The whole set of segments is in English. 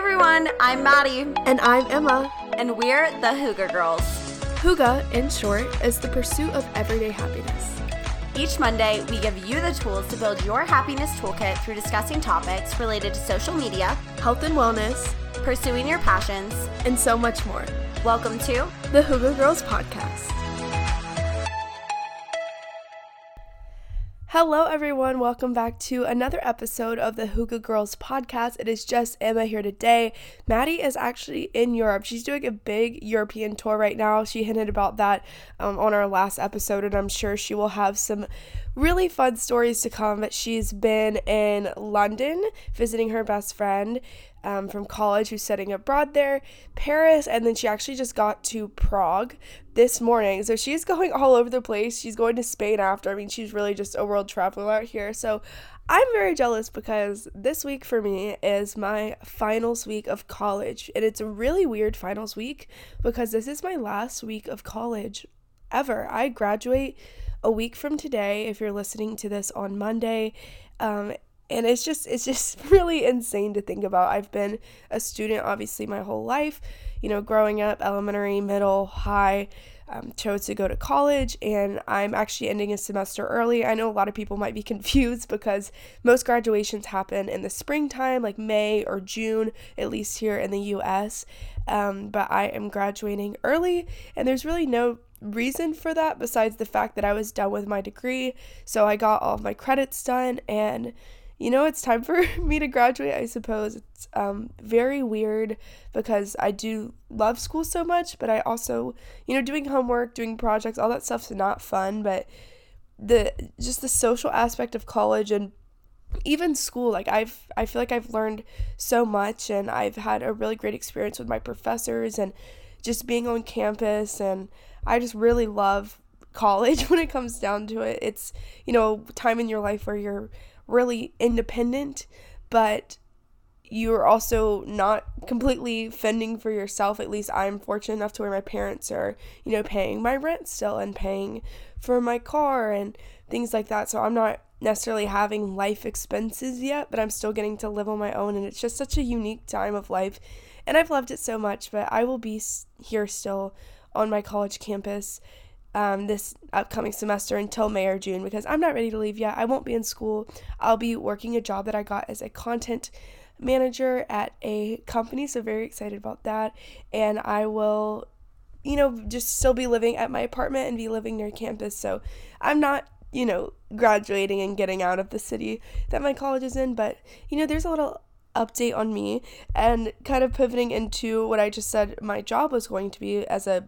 Hey everyone, I'm Maddie. And I'm Emma. And we're the Hygge Girls. Hygge, in short, is the pursuit of everyday happiness. Each Monday, we give you the tools to build your happiness toolkit through discussing topics related to social media, health and wellness, pursuing your passions, and so much more. Welcome to the Hygge Girls Podcast. Hello everyone, welcome back to another episode of the Hygge Girls Podcast. It is just Emma here today. Maddie is actually in Europe. She's doing a big European tour right now. She hinted about that on our last episode, and I'm sure she will have some really fun stories to come. She's been in London visiting her best friend from college who's studying abroad there, Paris, and then she actually just got to Prague this morning. So she's going all over the place. She's going to Spain after. I mean, she's really just a world traveler out here. So I'm very jealous because this week for me is my finals week of college. And it's a really weird finals week because this is my last week of college ever. I graduate a week from today, if you're listening to this on Monday, and it's just really insane to think about. I've been a student, obviously, my whole life, you know, growing up, elementary, middle, high, chose to go to college, and I'm actually ending a semester early. I know a lot of people might be confused because most graduations happen in the springtime, like May or June, at least here in the U.S., but I am graduating early, and there's really no reason for that besides the fact that I was done with my degree. So I got all of my credits done, and you know, it's time for me to graduate, I suppose. It's very weird because I do love school so much, but I also, you know, doing homework, doing projects, all that stuff's not fun. But the social aspect of college and even school, like I feel like I've learned so much, and I've had a really great experience with my professors and just being on campus, and I just really love college when it comes down to it. It's, you know, time in your life where you're really independent, but you're also not completely fending for yourself. At least I'm fortunate enough to where my parents are, you know, paying my rent still and paying for my car and things like that. So I'm not necessarily having life expenses yet, but I'm still getting to live on my own, and it's just such a unique time of life, and I've loved it so much. But I will be here still on my college campus this upcoming semester until May or June, because I'm not ready to leave yet. I won't be in school. I'll be working a job that I got as a content manager at a company, so very excited about that. And I will, you know, just still be living at my apartment and be living near campus, so I'm not, you know, graduating and getting out of the city that my college is in. But, you know, there's a little update on me, and kind of pivoting into what I just said my job was going to be as a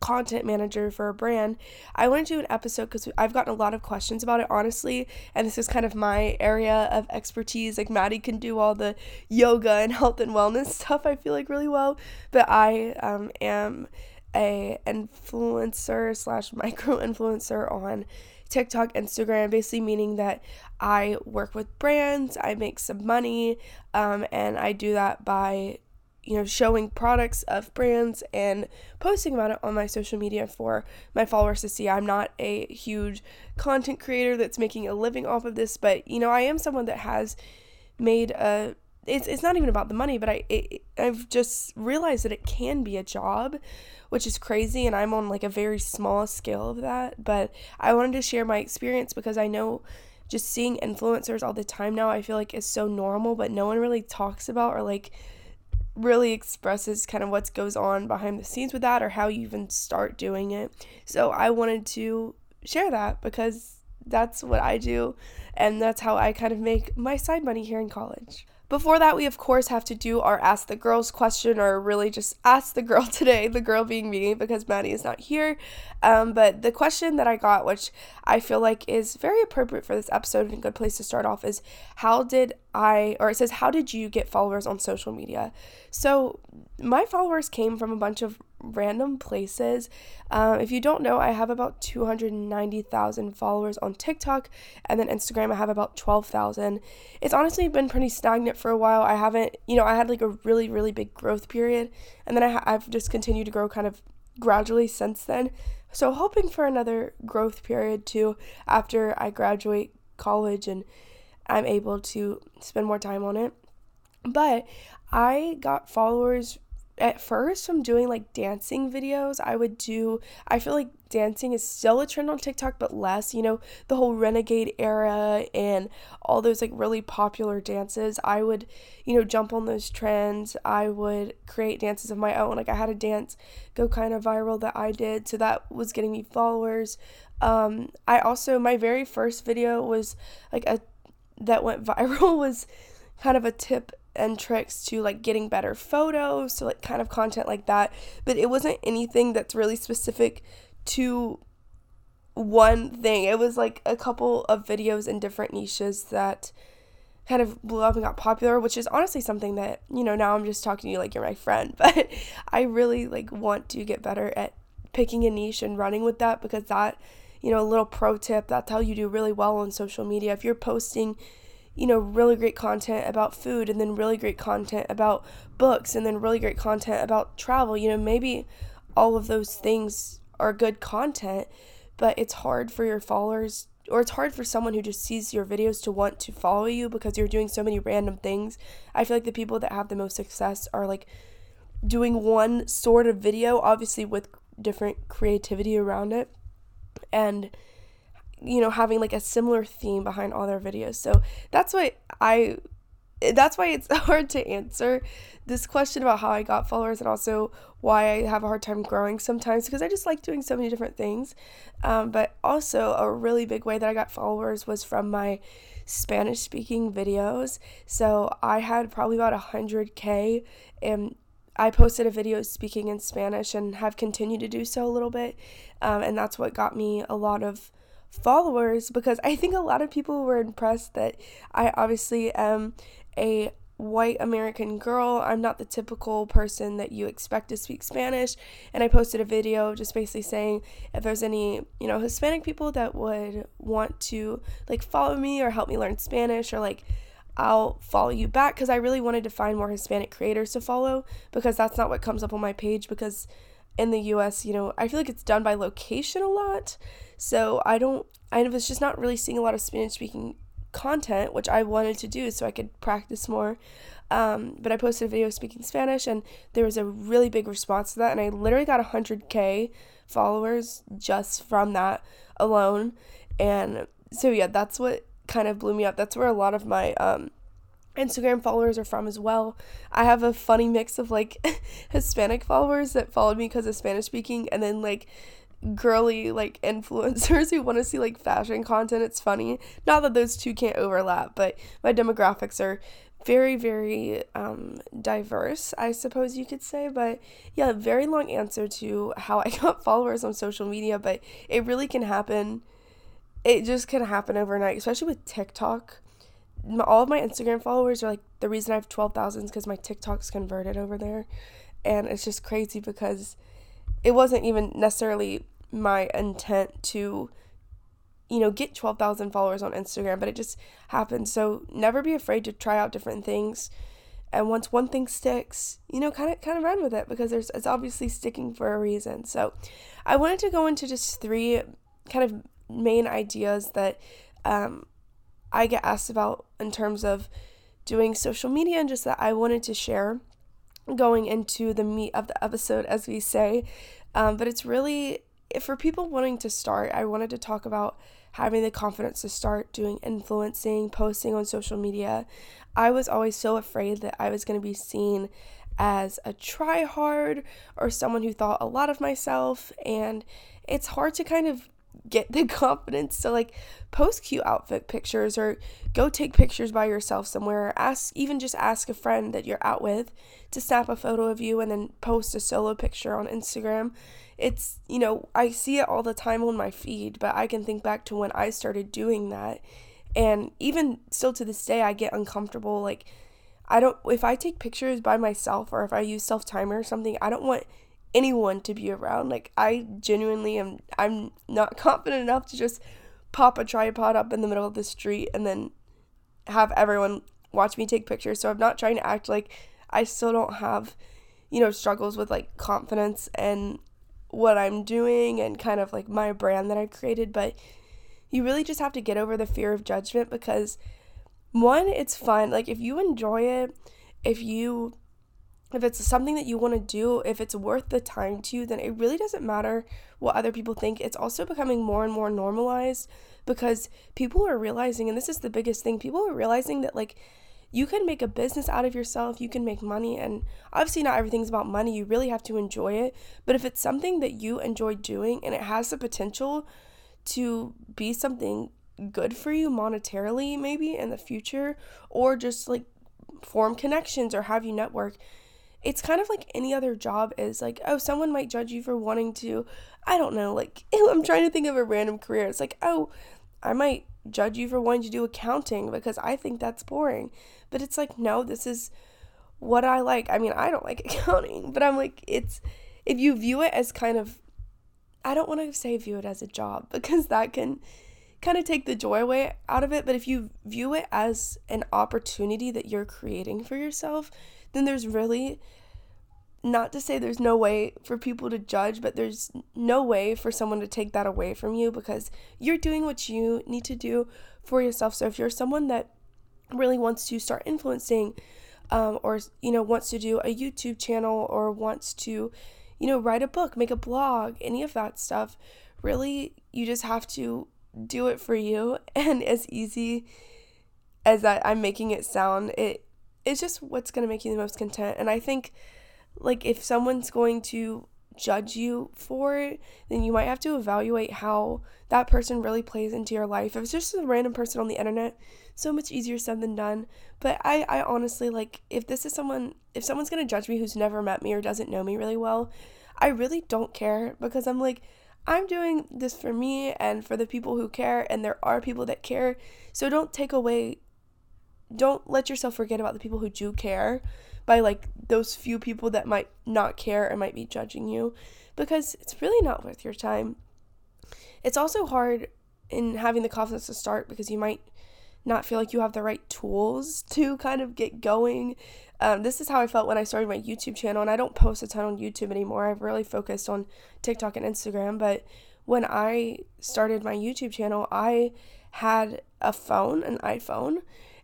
content manager for a brand. I want to do an episode because I've gotten a lot of questions about it, honestly, and this is kind of my area of expertise. Like, Maddie can do all the yoga and health and wellness stuff, I feel like, really well, but I am a influencer/micro-influencer on TikTok, Instagram, basically meaning that I work with brands, I make some money, and I do that by, you know, showing products of brands and posting about it on my social media for my followers to see. I'm not a huge content creator that's making a living off of this, but, you know, I am someone that has made a, it's not even about the money, but I've just realized that it can be a job, which is crazy, and I'm on, like, a very small scale of that. But I wanted to share my experience because I know just seeing influencers all the time now, I feel like, is so normal, but no one really talks about or, like, really expresses kind of what goes on behind the scenes with that or how you even start doing it. So I wanted to share that because that's what I do, and that's how I kind of make my side money here in college. Before that, we of course have to do our Ask the Girls question, or really just Ask the Girl today, the girl being me because Maddie is not here, but the question that I got, which I feel like is very appropriate for this episode and a good place to start off, is how did you get followers on social media? So my followers came from a bunch of random places. If you don't know, I have about 290,000 followers on TikTok, and then Instagram I have about 12,000. It's honestly been pretty stagnant for a while. I haven't, you know, I had like a really, really big growth period, and then I've just continued to grow kind of gradually since then. So hoping for another growth period too after I graduate college and I'm able to spend more time on it. But I got followers at first from doing like dancing videos. I feel like dancing is still a trend on TikTok, but less, you know, the whole Renegade era and all those like really popular dances. I would, you know, jump on those trends. I would create dances of my own. Like I had a dance go kind of viral that I did. So that was getting me followers. I also, my very first video was that went viral was kind of a tip and tricks to like getting better photos, so like kind of content like that, but it wasn't anything that's really specific to one thing. It was like a couple of videos in different niches that kind of blew up and got popular, which is honestly something that, you know, now I'm just talking to you like you're my friend, but I really like want to get better at picking a niche and running with that, because that, you know, a little pro tip, that's how you do really well on social media. If you're posting, you know, really great content about food, and then really great content about books, and then really great content about travel, you know, maybe all of those things are good content, but it's hard for your followers, or it's hard for someone who just sees your videos to want to follow you, because you're doing so many random things. I feel like the people that have the most success are like doing one sort of video, obviously with different creativity around it, and you know, having like a similar theme behind all their videos. So that's why it's hard to answer this question about how I got followers, and also why I have a hard time growing sometimes, because I just like doing so many different things. But also a really big way that I got followers was from my Spanish speaking videos. So I had probably about 100K, and I posted a video speaking in Spanish and have continued to do so a little bit. And that's what got me a lot of followers, because I think a lot of people were impressed that I obviously am a white American girl. I'm not the typical person that you expect to speak Spanish. And I posted a video just basically saying if there's any, you know, Hispanic people that would want to like follow me or help me learn Spanish, or like I'll follow you back, because I really wanted to find more Hispanic creators to follow, because that's not what comes up on my page, because in the US, you know, I feel like it's done by location a lot. So I was just not really seeing a lot of Spanish speaking content, which I wanted to do so I could practice more. But I posted a video speaking Spanish, and there was a really big response to that. And I literally got 100K followers just from that alone. And so, yeah, that's what kind of blew me up. That's where a lot of my, Instagram followers are from as well. I have a funny mix of like Hispanic followers that followed me because of Spanish speaking, and then like girly like influencers who want to see like fashion content. It's funny. Not that those two can't overlap, but my demographics are very, very diverse, I suppose you could say. But yeah, very long answer to how I got followers on social media, but it really can happen. It just can happen overnight, especially with TikTok. All of my Instagram followers are like the reason I have 12,000 because my TikTok's converted over there, and it's just crazy because it wasn't even necessarily my intent to, you know, get 12,000 followers on Instagram, but it just happened. So never be afraid to try out different things, and once one thing sticks, you know, kind of run with it, because it's obviously sticking for a reason. So I wanted to go into just three kind of main ideas that I get asked about in terms of doing social media, and just that I wanted to share going into the meat of the episode, as we say. But it's really, for people wanting to start, I wanted to talk about having the confidence to start doing influencing, posting on social media. I was always so afraid that I was going to be seen as a tryhard or someone who thought a lot of myself, and it's hard to kind of get the confidence to like post cute outfit pictures, or go take pictures by yourself somewhere, or ask a friend that you're out with to snap a photo of you and then post a solo picture on Instagram. It's, you know, I see it all the time on my feed, but I can think back to when I started doing that, and even still to this day I get uncomfortable. Like if I take pictures by myself, or if I use self-timer or something, I don't want anyone to be around. Like I genuinely I'm not confident enough to just pop a tripod up in the middle of the street and then have everyone watch me take pictures. So I'm not trying to act like I still don't have, you know, struggles with like confidence and what I'm doing and kind of like my brand that I've created, but you really just have to get over the fear of judgment, because one, it's fun. Like if you enjoy it if it's something that you want to do, if it's worth the time to you, then it really doesn't matter what other people think. It's also becoming more and more normalized because people are realizing, and this is the biggest thing, people are realizing that, like, you can make a business out of yourself, you can make money, and obviously not everything's about money, you really have to enjoy it, but if it's something that you enjoy doing and it has the potential to be something good for you monetarily maybe in the future, or just like form connections or have you network, it's kind of like any other job is, like, oh, someone might judge you for wanting to, I don't know, like, I'm trying to think of a random career. It's like, oh, I might judge you for wanting to do accounting because I think that's boring. But it's like, no, this is what I like. I mean, I don't like accounting, but I'm like, it's, if you view it as kind of, I don't want to say view it as a job because that can kind of take the joy away out of it, but if you view it as an opportunity that you're creating for yourself, then there's really, not to say there's no way for people to judge, but there's no way for someone to take that away from you because you're doing what you need to do for yourself. So if you're someone that really wants to start influencing, or, you know, wants to do a YouTube channel or wants to, you know, write a book, make a blog, any of that stuff, really, you just have to do it for you. And as easy as I'm making it sound, it's just what's going to make you the most content. And I think, like, if someone's going to judge you for it, then you might have to evaluate how that person really plays into your life. If it's just a random person on the internet, so much easier said than done. But I honestly, like, if someone's going to judge me who's never met me or doesn't know me really well, I really don't care because I'm like, I'm doing this for me and for the people who care, and there are people that care. So don't let yourself forget about the people who do care by, like, those few people that might not care and might be judging you, because it's really not worth your time. It's also hard in having the confidence to start because you might not feel like you have the right tools to kind of get going. This is how I felt when I started my YouTube channel, and I don't post a ton on YouTube anymore. I've really focused on TikTok and Instagram, but when I started my YouTube channel, I had a phone, an iPhone,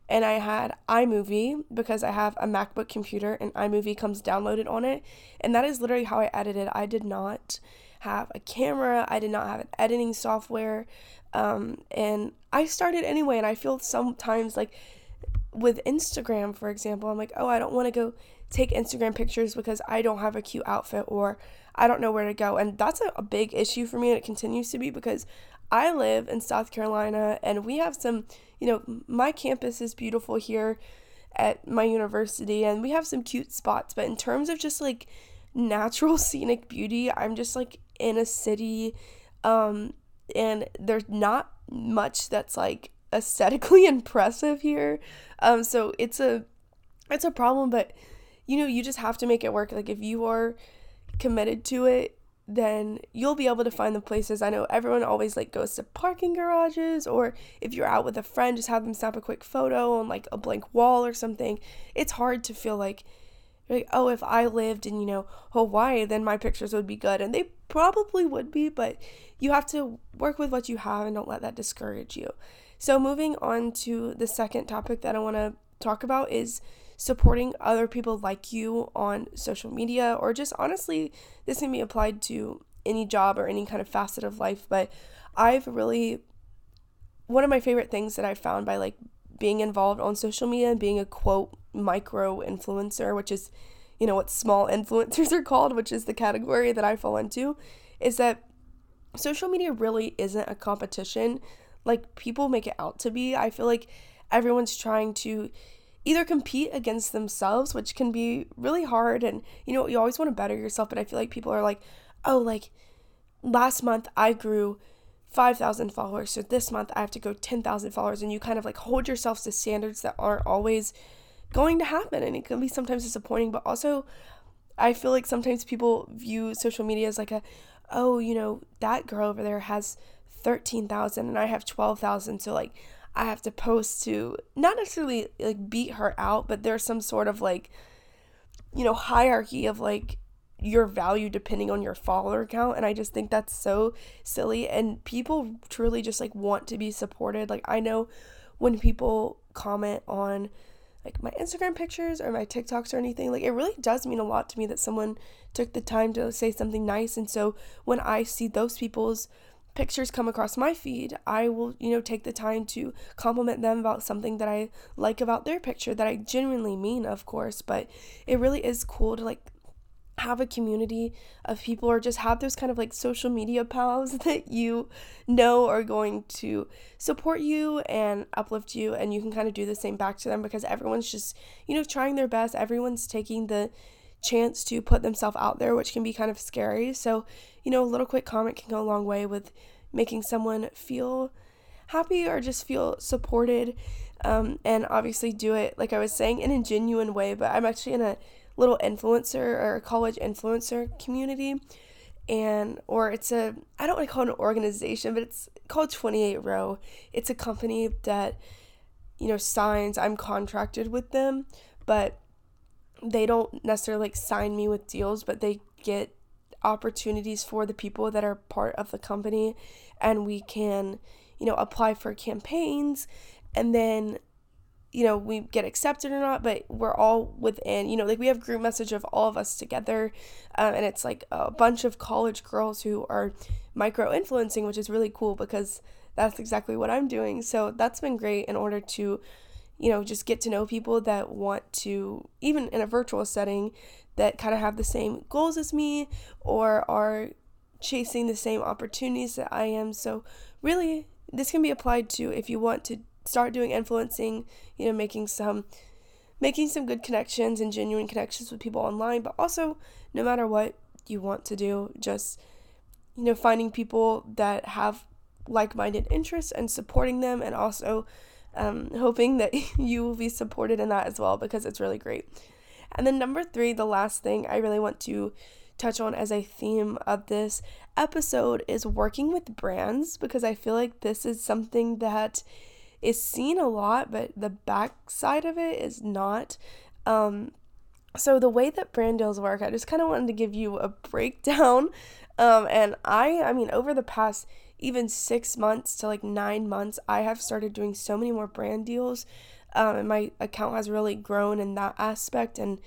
and I had iMovie because I have a MacBook computer and iMovie comes downloaded on it, and that is literally how I edited. I did not have a camera, I did not have an editing software, and I started anyway. And I feel sometimes like with Instagram, for example, I'm like, oh, I don't want to go take Instagram pictures because I don't have a cute outfit or I don't know where to go, and that's a big issue for me, and it continues to be because I live in South Carolina and we have some, you know, my campus is beautiful here at my university and we have some cute spots, but in terms of just like natural scenic beauty, I'm just like in a city, and there's not much that's like aesthetically impressive here, so it's a problem, but you know, you just have to make it work. Like, if you are committed to it, then you'll be able to find the places. I know everyone always like goes to parking garages, or if you're out with a friend, just have them snap a quick photo on like a blank wall or something. It's hard to feel like, you're like, oh, if I lived in, you know, Hawaii, then my pictures would be good, and they probably would be, but you have to work with what you have and don't let that discourage you. So moving on to the second topic that I want to talk about is supporting other people like you on social media, or just honestly, this can be applied to any job or any kind of facet of life, but one of my favorite things that I found by like being involved on social media and being a quote micro influencer, which is, you know, what small influencers are called, which is the category that I fall into, is that social media really isn't a competition like people make it out to be. I feel like everyone's trying to either compete against themselves, which can be really hard, and you know, you always want to better yourself, but I feel like people are like, oh, like last month I grew 5,000 followers, so this month I have to go 10,000 followers, and you kind of like hold yourself to standards that aren't always going to happen, and it can be sometimes disappointing, but also I feel like sometimes people view social media as like a, oh, you know, that girl over there has 13,000 and I have 12,000, so like I have to post to not necessarily like beat her out, but there's some sort of like, you know, hierarchy of like your value depending on your follower count. And I just think that's so silly. And people truly just like want to be supported. Like, I know when people comment on like my Instagram pictures or my TikToks or anything. Like, it really does mean a lot to me that someone took the time to say something nice. And so when I see those people's pictures come across my feed, I will, take the time to compliment them about something that I like about their picture that I genuinely mean, of course. But it really is cool to have a community of people, or just have those kind of social media pals that you know are going to support you and uplift you, and you can kind of do the same back to them, because everyone's just trying their best. Everyone's taking the chance to put themselves out there, which can be kind of scary. So a little quick comment can go a long way with making someone feel happy or just feel supported, and obviously do it, like I was saying, in a genuine way. But I'm actually in a little influencer or college influencer community, or it's a, I don't want to call it an organization, but it's called 28 Row. It's a company that, signs, I'm contracted with them, but they don't necessarily sign me with deals, but they get opportunities for the people that are part of the company, and we can, apply for campaigns, and then we get accepted or not, but we're all within, we have group message of all of us together, and it's a bunch of college girls who are micro-influencing, which is really cool because that's exactly what I'm doing. So that's been great in order to, just get to know people that want to, even in a virtual setting, that kind of have the same goals as me or are chasing the same opportunities that I am. So really, this can be applied to if you want to start doing influencing, making some good connections and genuine connections with people online, but also no matter what you want to do, just, finding people that have like-minded interests and supporting them, and also hoping that you will be supported in that as well, because it's really great. And then number 3, the last thing I really want to touch on as a theme of this episode is working with brands, because I feel like this is something that is seen a lot, but the backside of it is not. So the way that brand deals work, I just kind of wanted to give you a breakdown. And I mean, over the past even 6 months to 9 months, I have started doing so many more brand deals. And my account has really grown in that aspect, and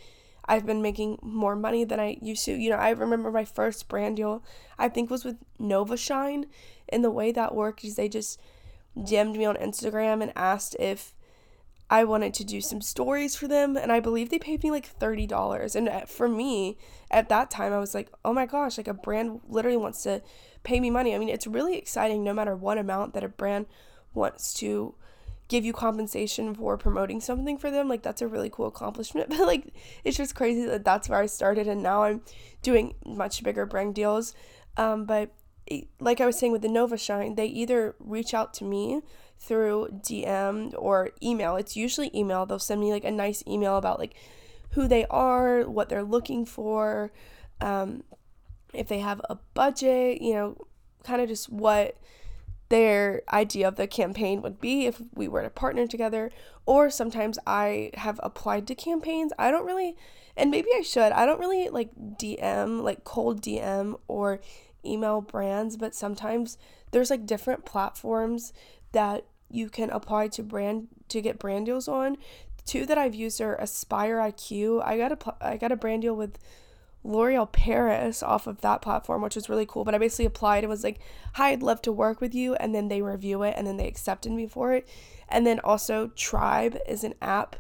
I've been making more money than I used to. I remember my first brand deal, I think, was with NovaShine, and the way that worked is they just DM'd me on Instagram and asked if I wanted to do some stories for them, and I believe they paid me $30, and for me at that time I was oh my gosh, a brand literally wants to pay me money. I mean, it's really exciting no matter what amount that a brand wants to give you compensation for promoting something for them. That's a really cool accomplishment, but it's just crazy that that's where I started, and now I'm doing much bigger brand deals. But like I was saying with the NovaShine, they either reach out to me through DM or email. It's usually email. They'll send me a nice email about who they are, what they're looking for, if they have a budget, kind of just what their idea of the campaign would be if we were to partner together. Or sometimes I have applied to campaigns. I don't really, and maybe I should, I don't really DM, cold DM or email brands, but sometimes there's different platforms that you can apply to get brand deals on. 2 that I've used are Aspire IQ. I got a brand deal with L'Oreal Paris off of that platform, which was really cool, but I basically applied and was hi, I'd love to work with you, and then they review it and then they accepted me for it. And then also Tribe is an app,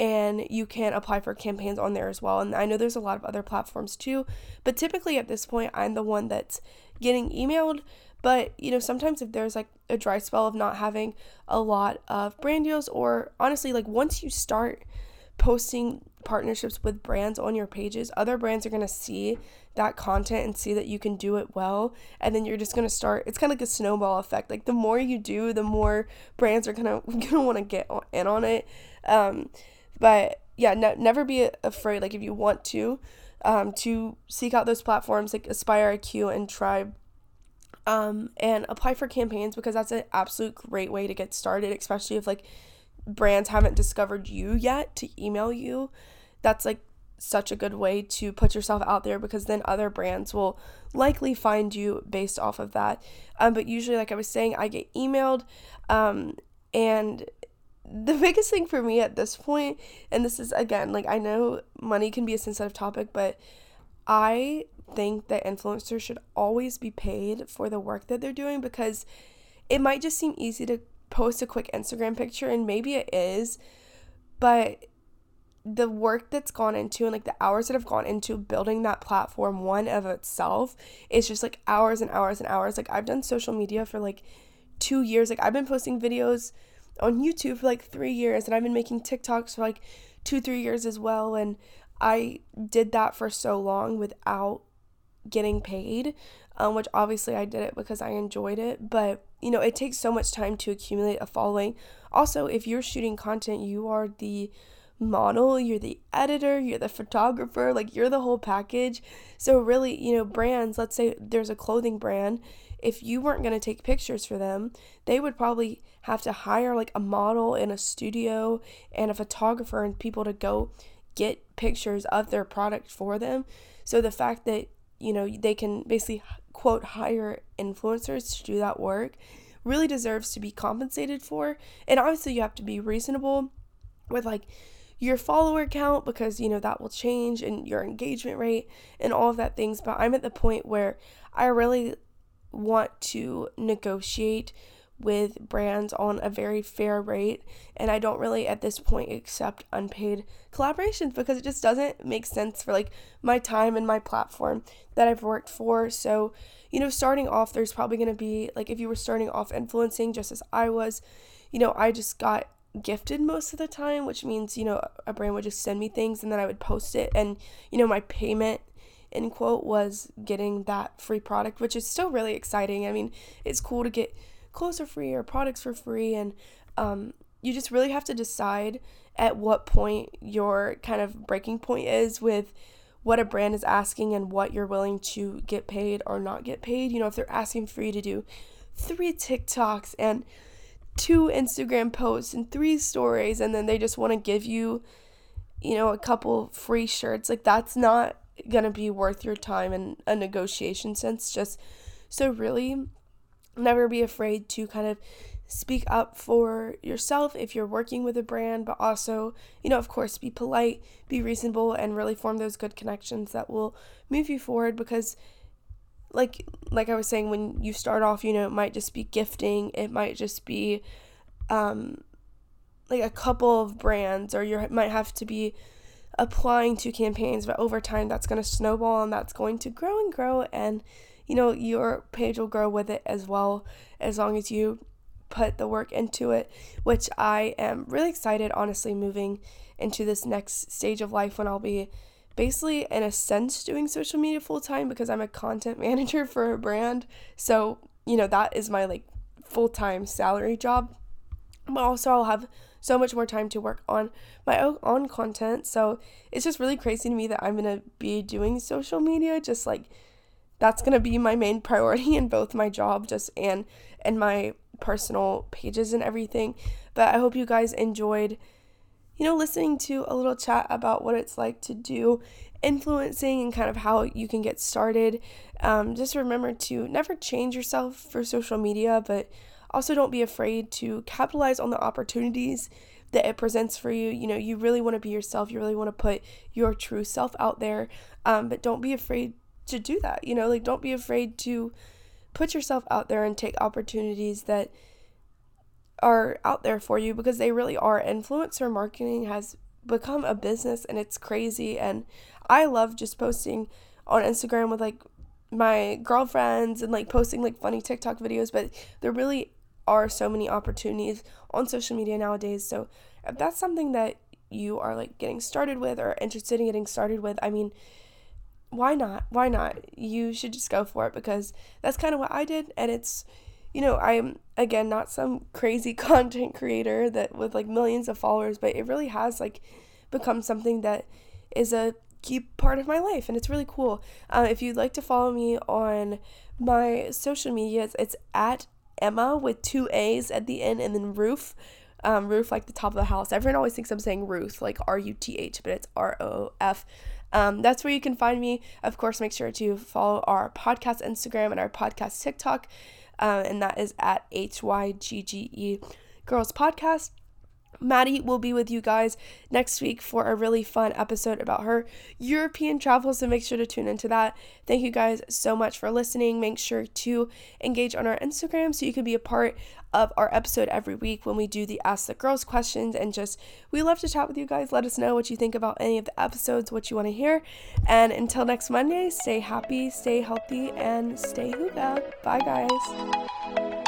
and you can apply for campaigns on there as well. And I know there's a lot of other platforms too, but typically at this point, I'm the one that's getting emailed. But, sometimes if there's a dry spell of not having a lot of brand deals, or honestly, once you start posting partnerships with brands on your pages, other brands are going to see that content and see that you can do it well, and then you're just going to start, it's kind of a snowball effect. The more you do, the more brands are going to want to get in on it. But yeah, never be afraid, if you want to seek out those platforms like Aspire IQ and Tribe, and apply for campaigns, because that's an absolute great way to get started, especially if brands haven't discovered you yet to email you. That's such a good way to put yourself out there, because then other brands will likely find you based off of that. But usually, like I was saying, I get emailed, and the biggest thing for me at this point, and this is, again, like, I know money can be a sensitive topic, but I think that influencers should always be paid for the work that they're doing, because it might just seem easy to post a quick Instagram picture, and maybe it is, but the work that's gone into and, like, the hours that have gone into building that platform, one of itself, is just, like, hours and hours and hours. Like, I've done social media for, like, 2 years. Like, I've been posting videos on YouTube for, like, 3 years, and I've been making TikToks for, like, 2-3 years as well, and I did that for so long without getting paid, which obviously I did it because I enjoyed it, but, you know, it takes so much time to accumulate a following. Also, if you're shooting content, you are the model, you're the editor, you're the photographer, like, you're the whole package. So really, you know, brands, let's say there's a clothing brand, if you weren't going to take pictures for them, they would probably have to hire, like, a model and a studio and a photographer and people to go get pictures of their product for them. So the fact that, you know, they can basically, quote, hire influencers to do that work really deserves to be compensated for. And obviously you have to be reasonable with, like, your follower count, because, you know, that will change, and your engagement rate and all of that things. But I'm at the point where I really want to negotiate with brands on a very fair rate, and I don't really at this point accept unpaid collaborations, because it just doesn't make sense for, like, my time and my platform that I've worked for. So, you know, starting off, there's probably going to be, like, if you were starting off influencing just as I was, you know, I just got gifted most of the time, which means, you know, a brand would just send me things and then I would post it, and, you know, my payment, in quote, was getting that free product, which is still really exciting. I mean, it's cool to get clothes for free or products for free, and you just really have to decide at what point your kind of breaking point is with what a brand is asking and what you're willing to get paid or not get paid. You know, if they're asking for you to do 3 TikToks and 2 Instagram posts and 3 stories, and then they just want to give you, you know, a couple free shirts, like, that's not going to be worth your time in a negotiation sense. Just so really never be afraid to kind of speak up for yourself if you're working with a brand, but also, you know, of course, be polite, be reasonable, and really form those good connections that will move you forward, because like I was saying, when you start off, you know, it might just be gifting, it might just be, like, a couple of brands, or you might have to be applying to campaigns, but over time, that's going to snowball, and that's going to grow and grow, and, you know, your page will grow with it as well, as long as you put the work into it, which I am really excited, honestly, moving into this next stage of life when I'll be basically, in a sense, doing social media full-time, because I'm a content manager for a brand. So, you know, that is my, like, full-time salary job. But also, I'll have so much more time to work on my own content. So it's just really crazy to me that I'm going to be doing social media. Just, like, that's going to be my main priority in both my job just and my personal pages and everything. But I hope you guys enjoyed, you know, listening to a little chat about what it's like to do influencing and kind of how you can get started. Just remember to never change yourself for social media, but also don't be afraid to capitalize on the opportunities that it presents for you. You know, you really want to be yourself. You really want to put your true self out there, but don't be afraid to do that. You know, like, don't be afraid to put yourself out there and take opportunities that are out there for you, because they really are. Influencer marketing has become a business, and it's crazy, and I love just posting on Instagram with, like, my girlfriends and, like, posting, like, funny TikTok videos, but there really are so many opportunities on social media nowadays. So if that's something that you are, like, getting started with or interested in getting started with, I mean, why not? You should just go for it, because that's kind of what I did, and it's, you know, I'm, again, not some crazy content creator that with, like, millions of followers, but it really has, like, become something that is a key part of my life, and it's really cool. If you'd like to follow me on my social medias, it's at Emma with 2 A's at the end, and then roof, roof like the top of the house. Everyone always thinks I'm saying roof, like R-U-T-H, but it's R-O-O-F. That's where you can find me. Of course, make sure to follow our podcast Instagram and our podcast TikTok. And that is at HYGGE Girls Podcast. Maddie will be with you guys next week for a really fun episode about her European travel, so make sure to tune into that. Thank you guys so much for listening. Make sure to engage on our Instagram so you can be a part of our episode every week when we do the Ask the Girls questions, and just, we love to chat with you guys. Let us know what you think about any of the episodes, what you want to hear, and until next Monday, stay happy, stay healthy, and stay hygge. Bye guys.